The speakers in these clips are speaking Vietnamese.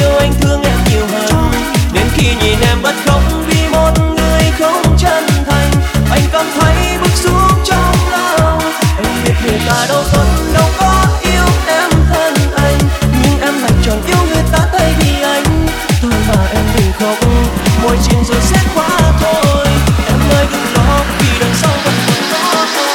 yêu anh thương em nhiều hơn, đến khi nhìn em bất khóc vì một người không chân thành. Anh cảm thấy bức xúc trong lòng, anh biết người ta đâu tốt đâu có yêu em thân anh, nhưng em lại chọn yêu người ta thay vì anh. Thôi mà em đừng khóc, mỗi chuyện rồi sẽ qua thôi. Em ơi đừng lo vì đằng sau vẫn còn có tôi.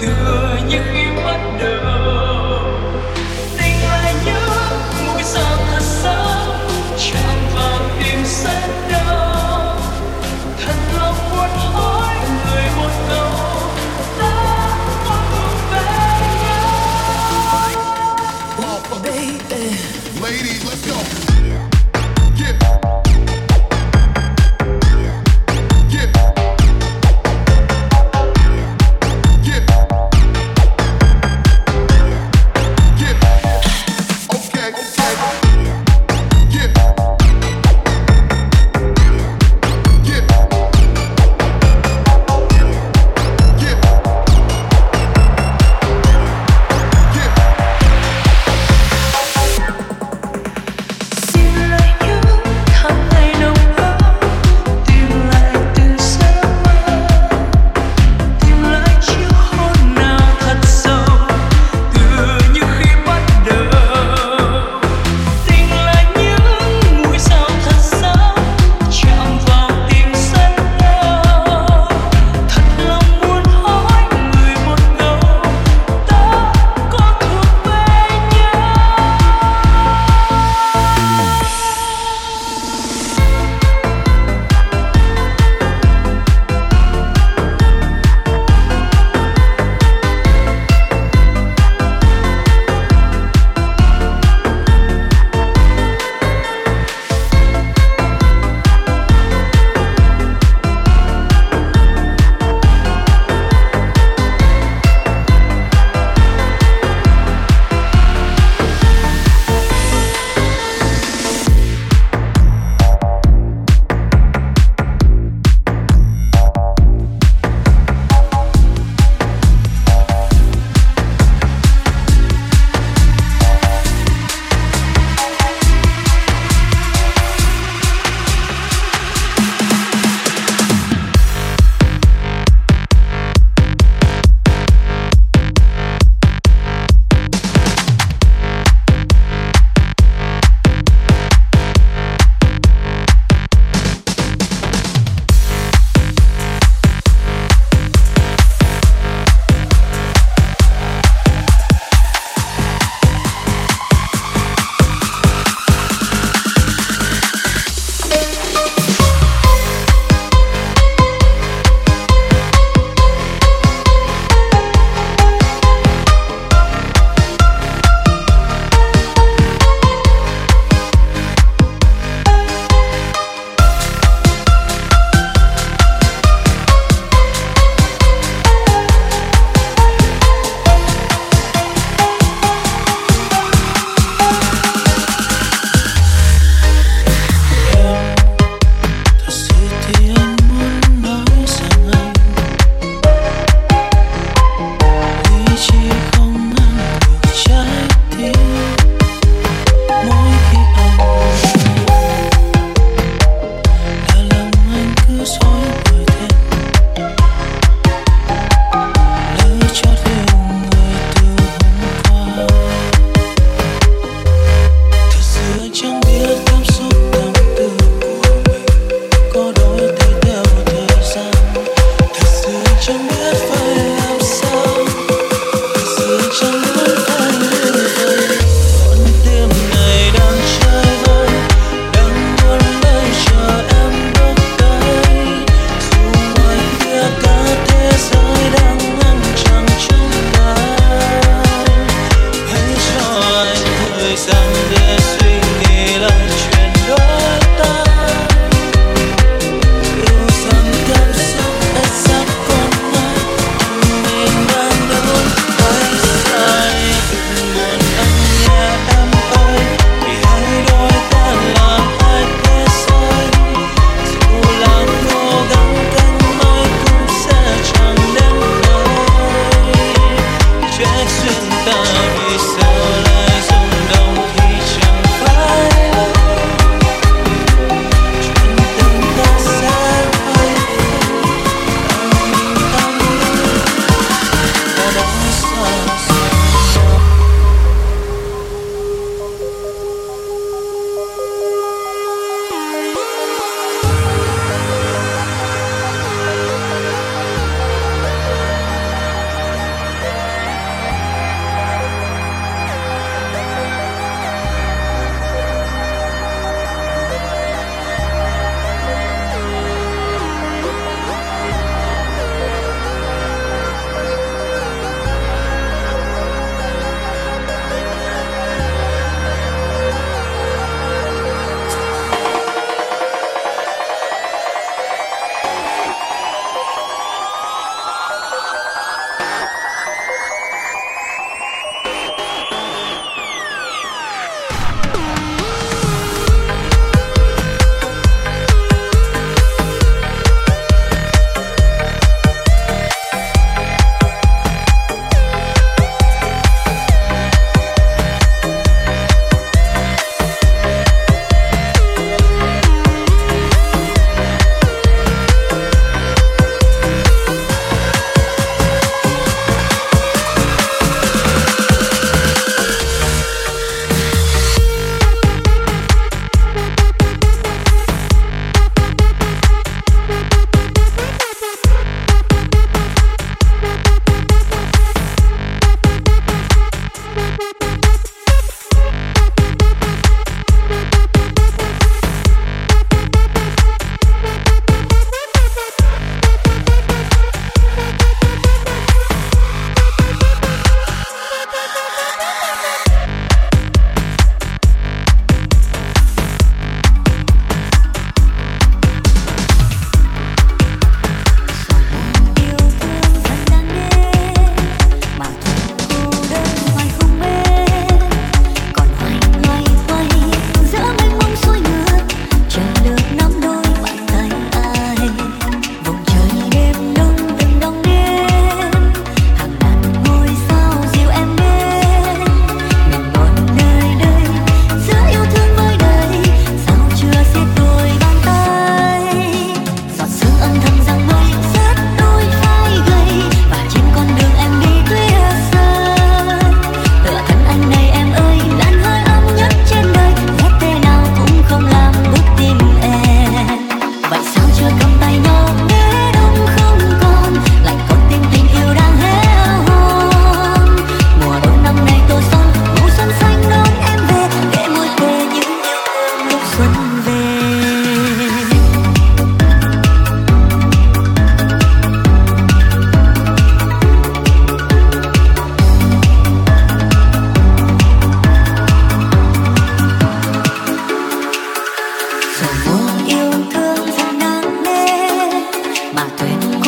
tựa như khi bắt đầu tình lại nhớ mỗi sáng thật sớm chạm vào tim rất đau thật lòng muốn hỏi người một câu ta có cùng về nhau. Oh baby, ladies let's go.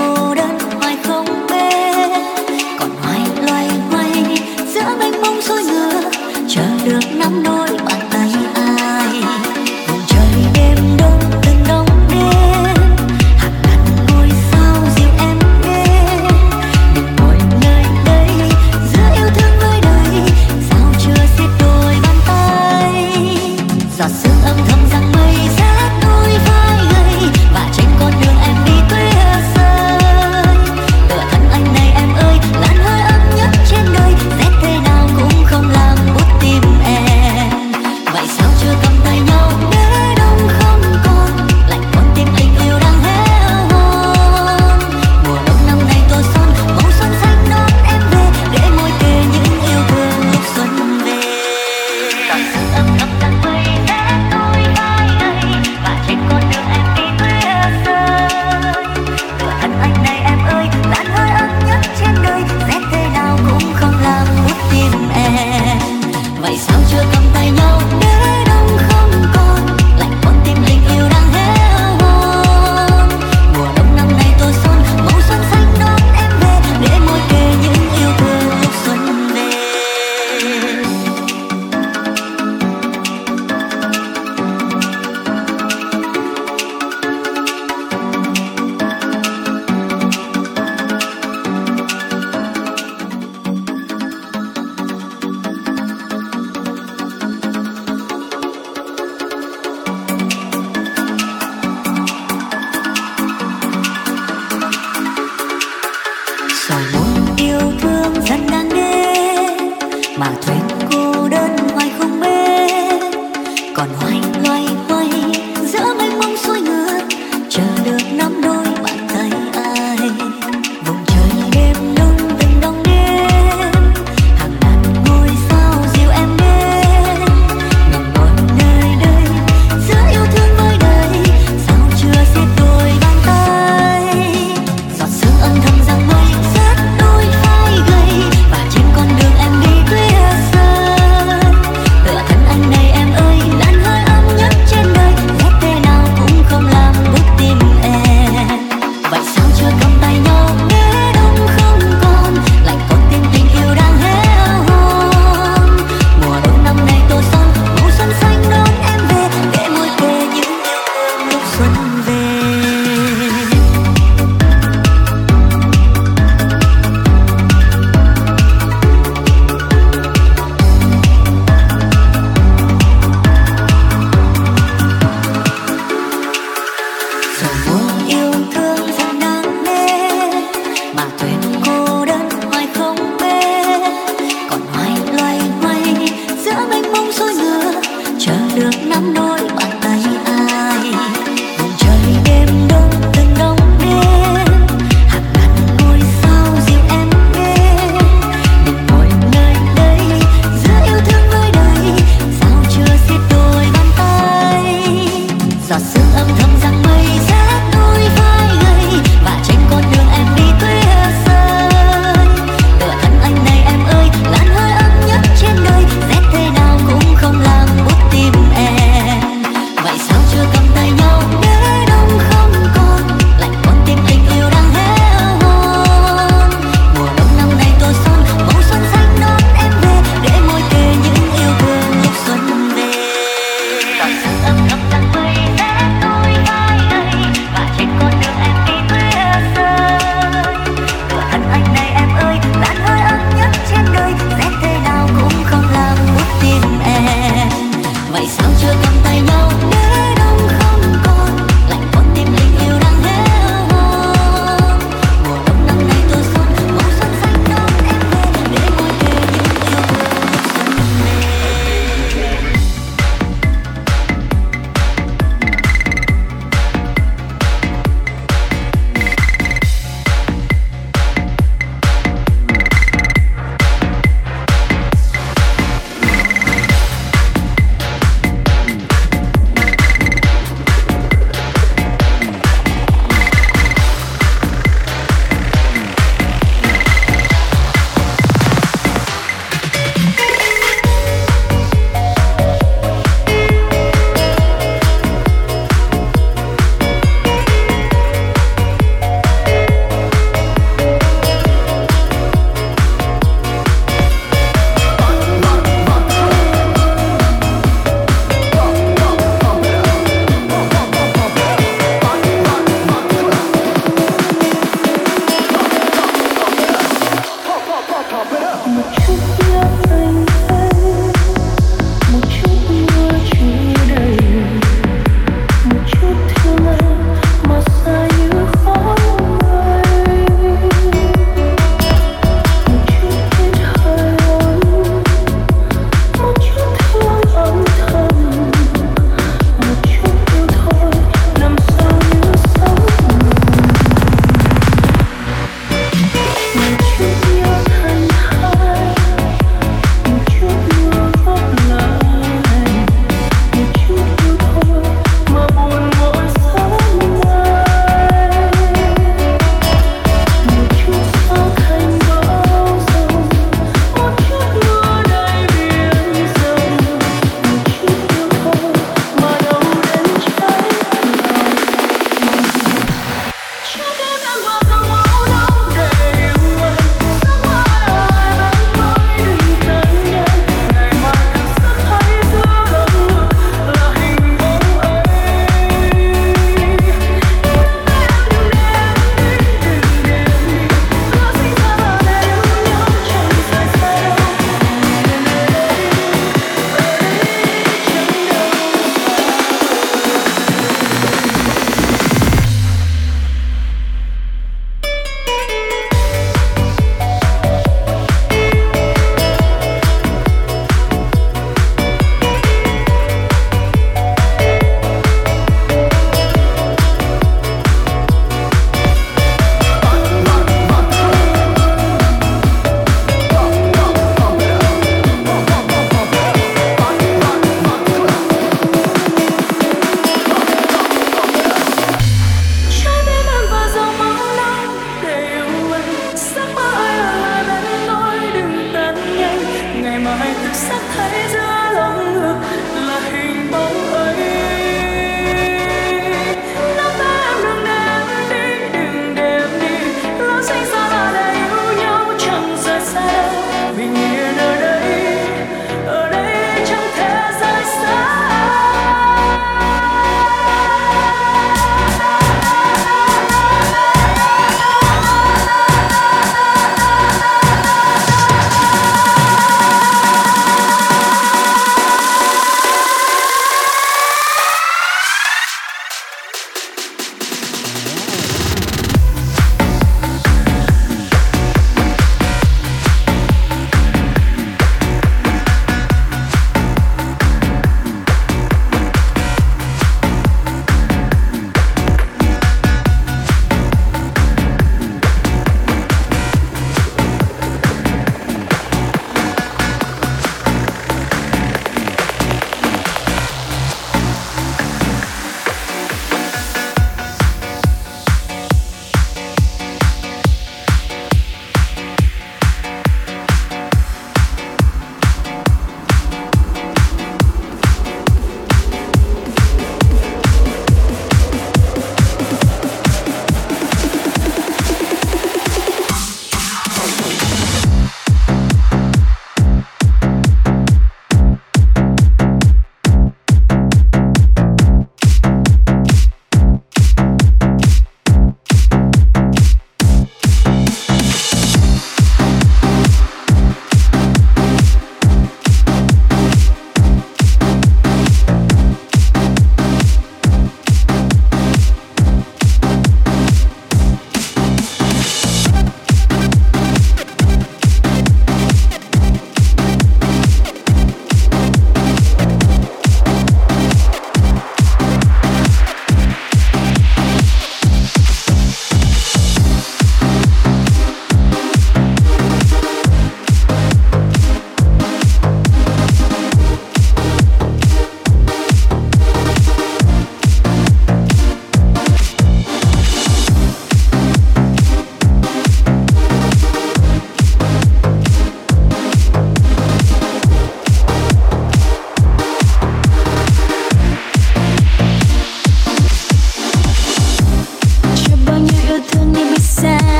Yes.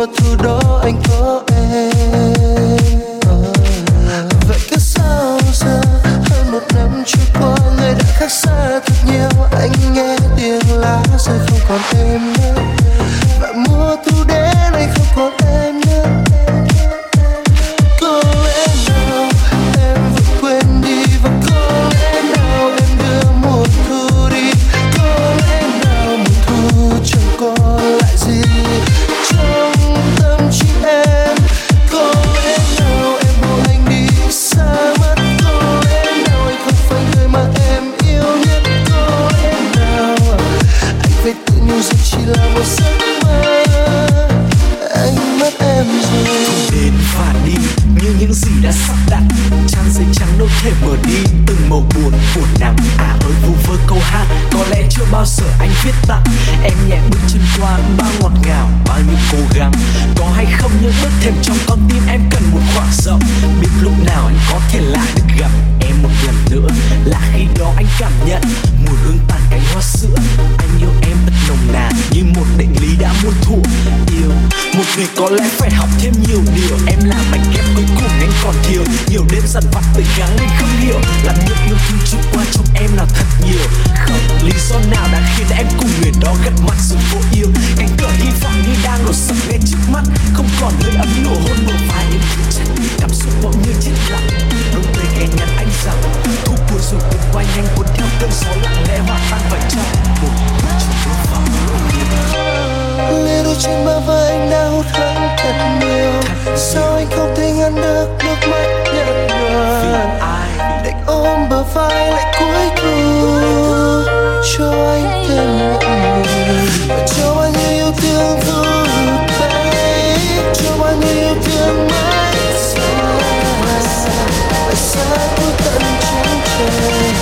mùa thu đó anh có em. Vậy cứ sao xa, hơn một năm trôi qua, người đã khác xa thật nhiều. Anh nghe tiếng lá rơi không còn em nữa. Và mùa thu đến anh không còn em nữa. Có lẽ nào em vẫn quên đi, và có lẽ nào em đưa mùa thu đi. Có lẽ nào mùa thu chẳng còn lại gì trong tâm trí em. Có lẽ nào em buông anh đi xa mất. Có lẽ nào anh không phải người mà em yêu nhất. Có lẽ nào anh phải tự nhủ rằng chỉ là một giấc. Những gì đã sắp đặt, trang giấy trắng đâu thể mở đi. Từng màu buồn buồn nắng, à ơi vu vơ câu hát có lẽ chưa bao giờ anh viết tặng. Em nhẹ bước chân qua bao ngọt ngào, bao nhiêu cố gắng. Có hay không những bước thêm trong con tim em cần một khoảng rộng. Biết lúc nào anh có thể lại được gặp em một lần nữa. Là khi đó anh cảm nhận mùi hương tàn cánh hoa sữa. Anh yêu em thật nồng nàn như một định lý đã muôn thuở. Yêu một người có lẽ phải học thêm nhiều điều. Em là mảnh ghép cuối cùng anh còn thiếu. Nhiều đêm dằn vặt tự gắng anh không hiểu. Làm những yêu thương trôi qua trong em là thật nhiều. Không lý do nào đã khiến em cùng người đó gật mặt dù vô yêu. Cánh cửa hy vọng như đang đổ sập ngay trước mắt. Không còn nơi ấm nụ hôn một vài những thứ chất. Cảm xúc bỗng như chết lặng. Đông tây kẻ nhắn anh rằng thu buồn rồi cuộc quay nhanh cuốn theo cơn gió lặng lẽ hòa tan vào trong một bức tranh vô vọng. Lê đôi trên bờ vai anh đã hút hẫng thật nhiều. Sao anh không thể ngăn được nước mắt nhạt nhòa? Định ôm bờ vai lại cuối thu cho anh thêm nụ cười, cho bao nhiêu yêu thương thu hút bay, cho bao nhiêu yêu thương mãi xa, mãi xa cuối tận chân trời.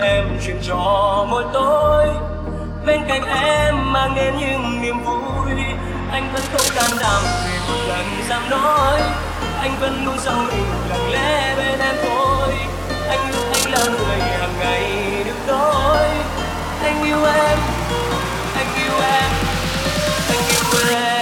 em chuyện trò mỗi tối, bên cạnh em mang đến những niềm vui. Anh vẫn không can đảm vì một lần dám nói, anh vẫn luôn dẫu mình lặng lẽ bên em thôi. Anh ước anh là người hàng ngày được đôi. Anh yêu em, anh yêu em, anh yêu em.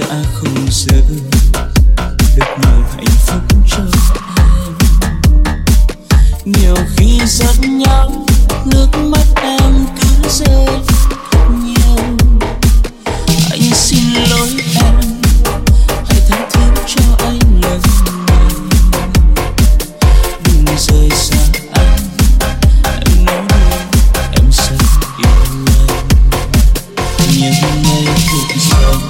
đã không giữ được nhiều hạnh phúc cho em. Nhiều khi giận nhau, nước mắt em cứ rơi nhiều. Anh xin lỗi em, hãy tha thứ cho anh lần này. Đừng rời xa anh, em nói đi, em sẽ yêu anh. Nhưng ngày cuộc sống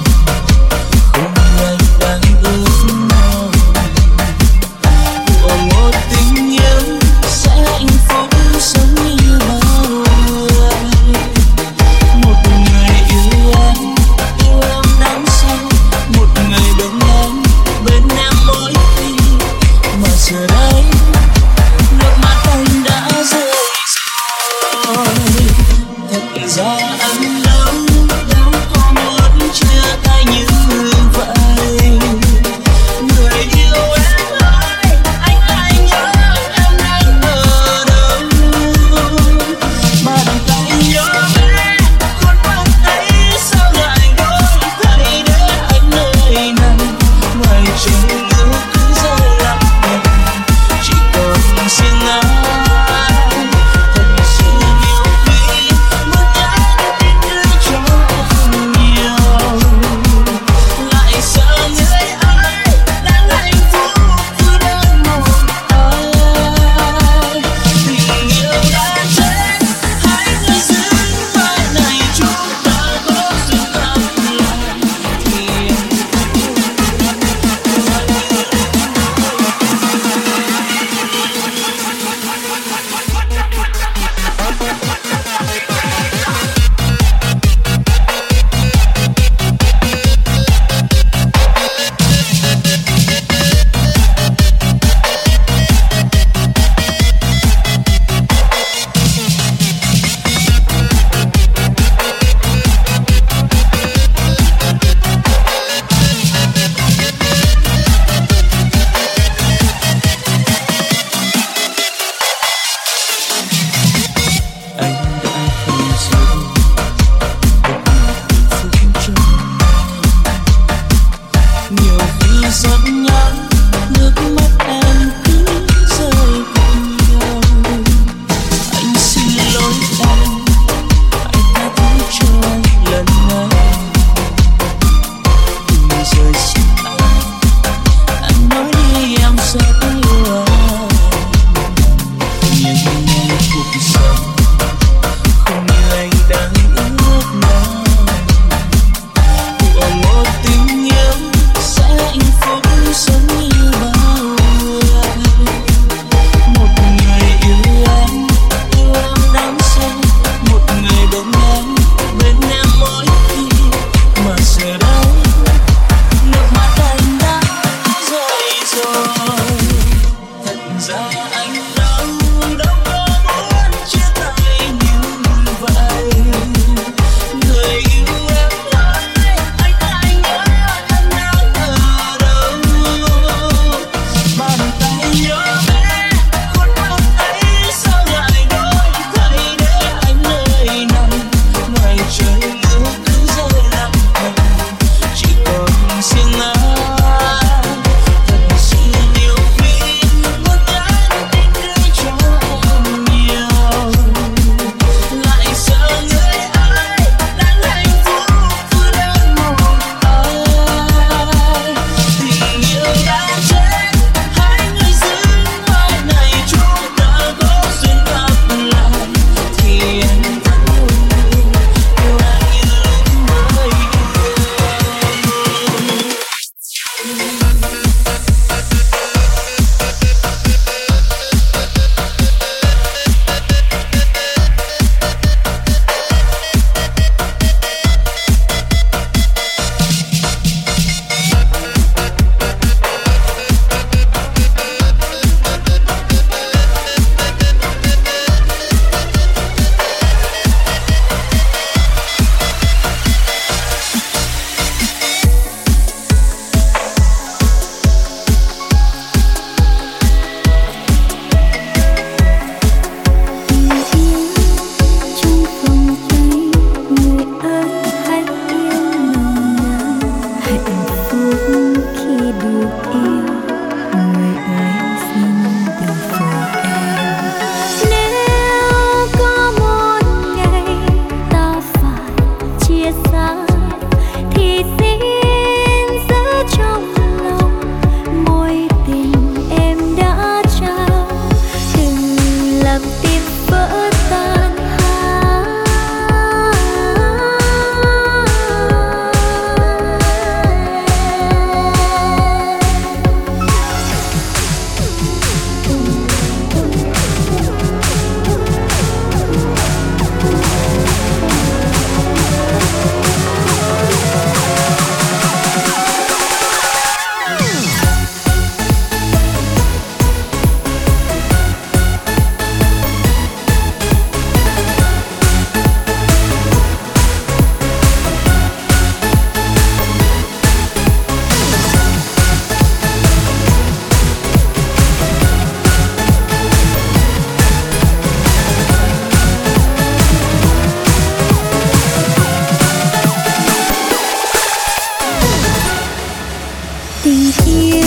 Tình yêu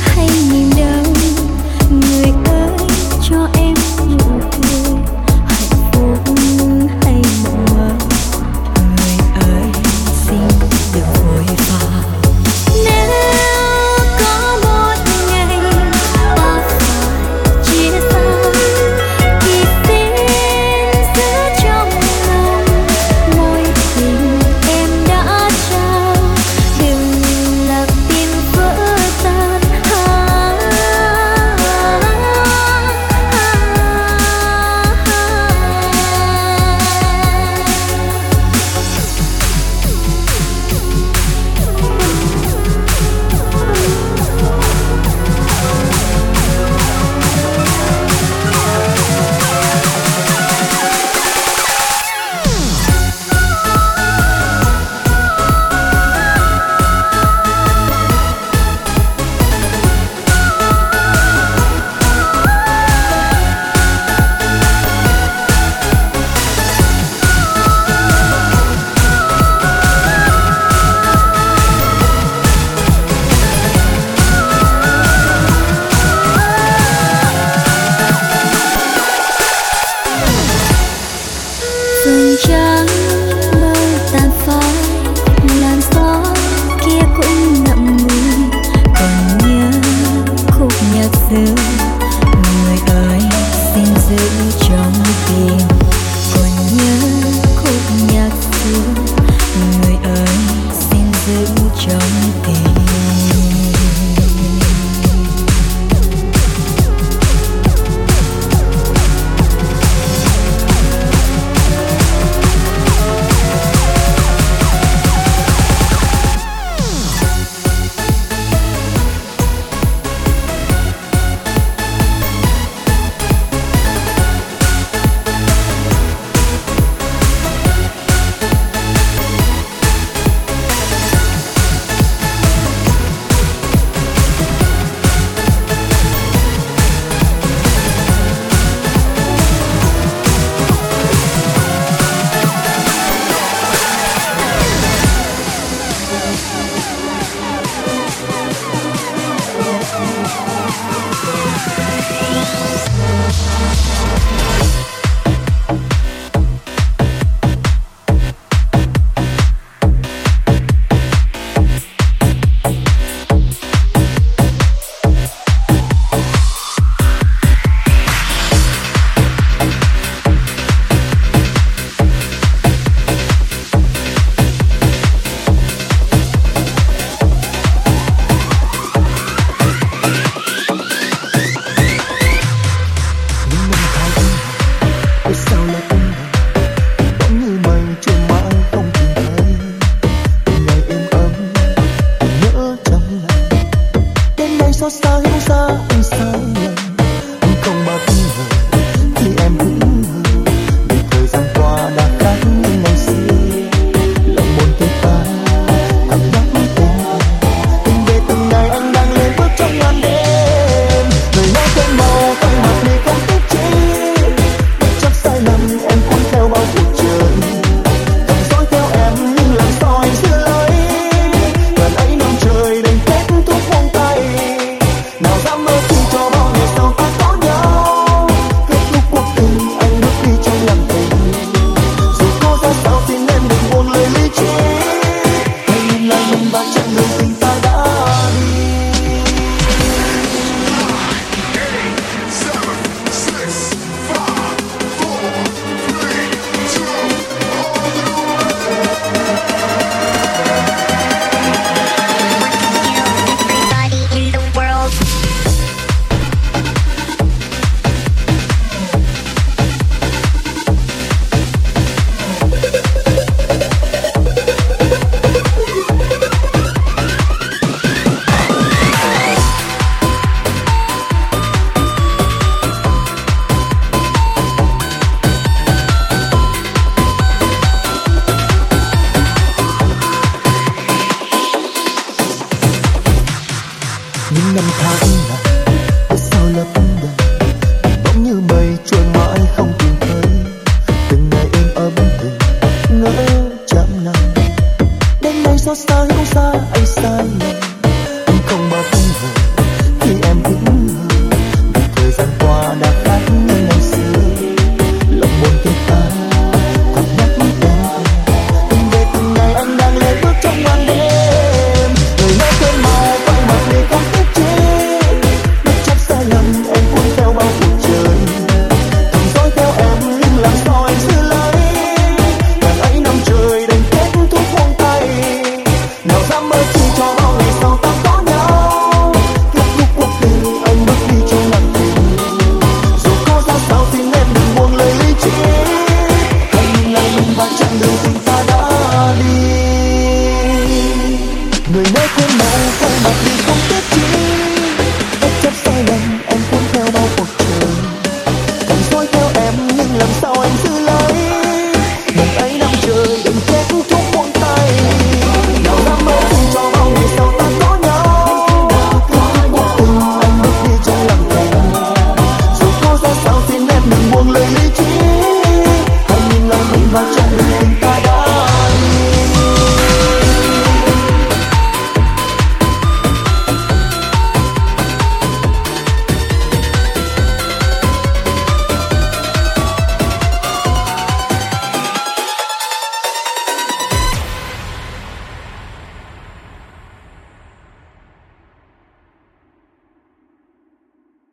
hay niềm đau, người ơi cho em nụ cười, hạnh phúc hay mộng mơ, người ơi xin đừng vội vã. Nếu có một ngày ta phải chia tay, thì xin giữ trong lòng mối tình em đã trao, đừng làm tim vỡ tan. Rừng trắng mơ tàn phai, làn gió kia cũng ngậm ngùi, còn nhớ khúc nhạc xưa, người ơi xin giữ trong tim. Còn nhớ khúc nhạc xưa, người ơi xin giữ trong tim. Hãy subscribe cho kênh Ghiền Mì Gõ để không bỏ lỡ những video hấp dẫn. màu con mặt đi.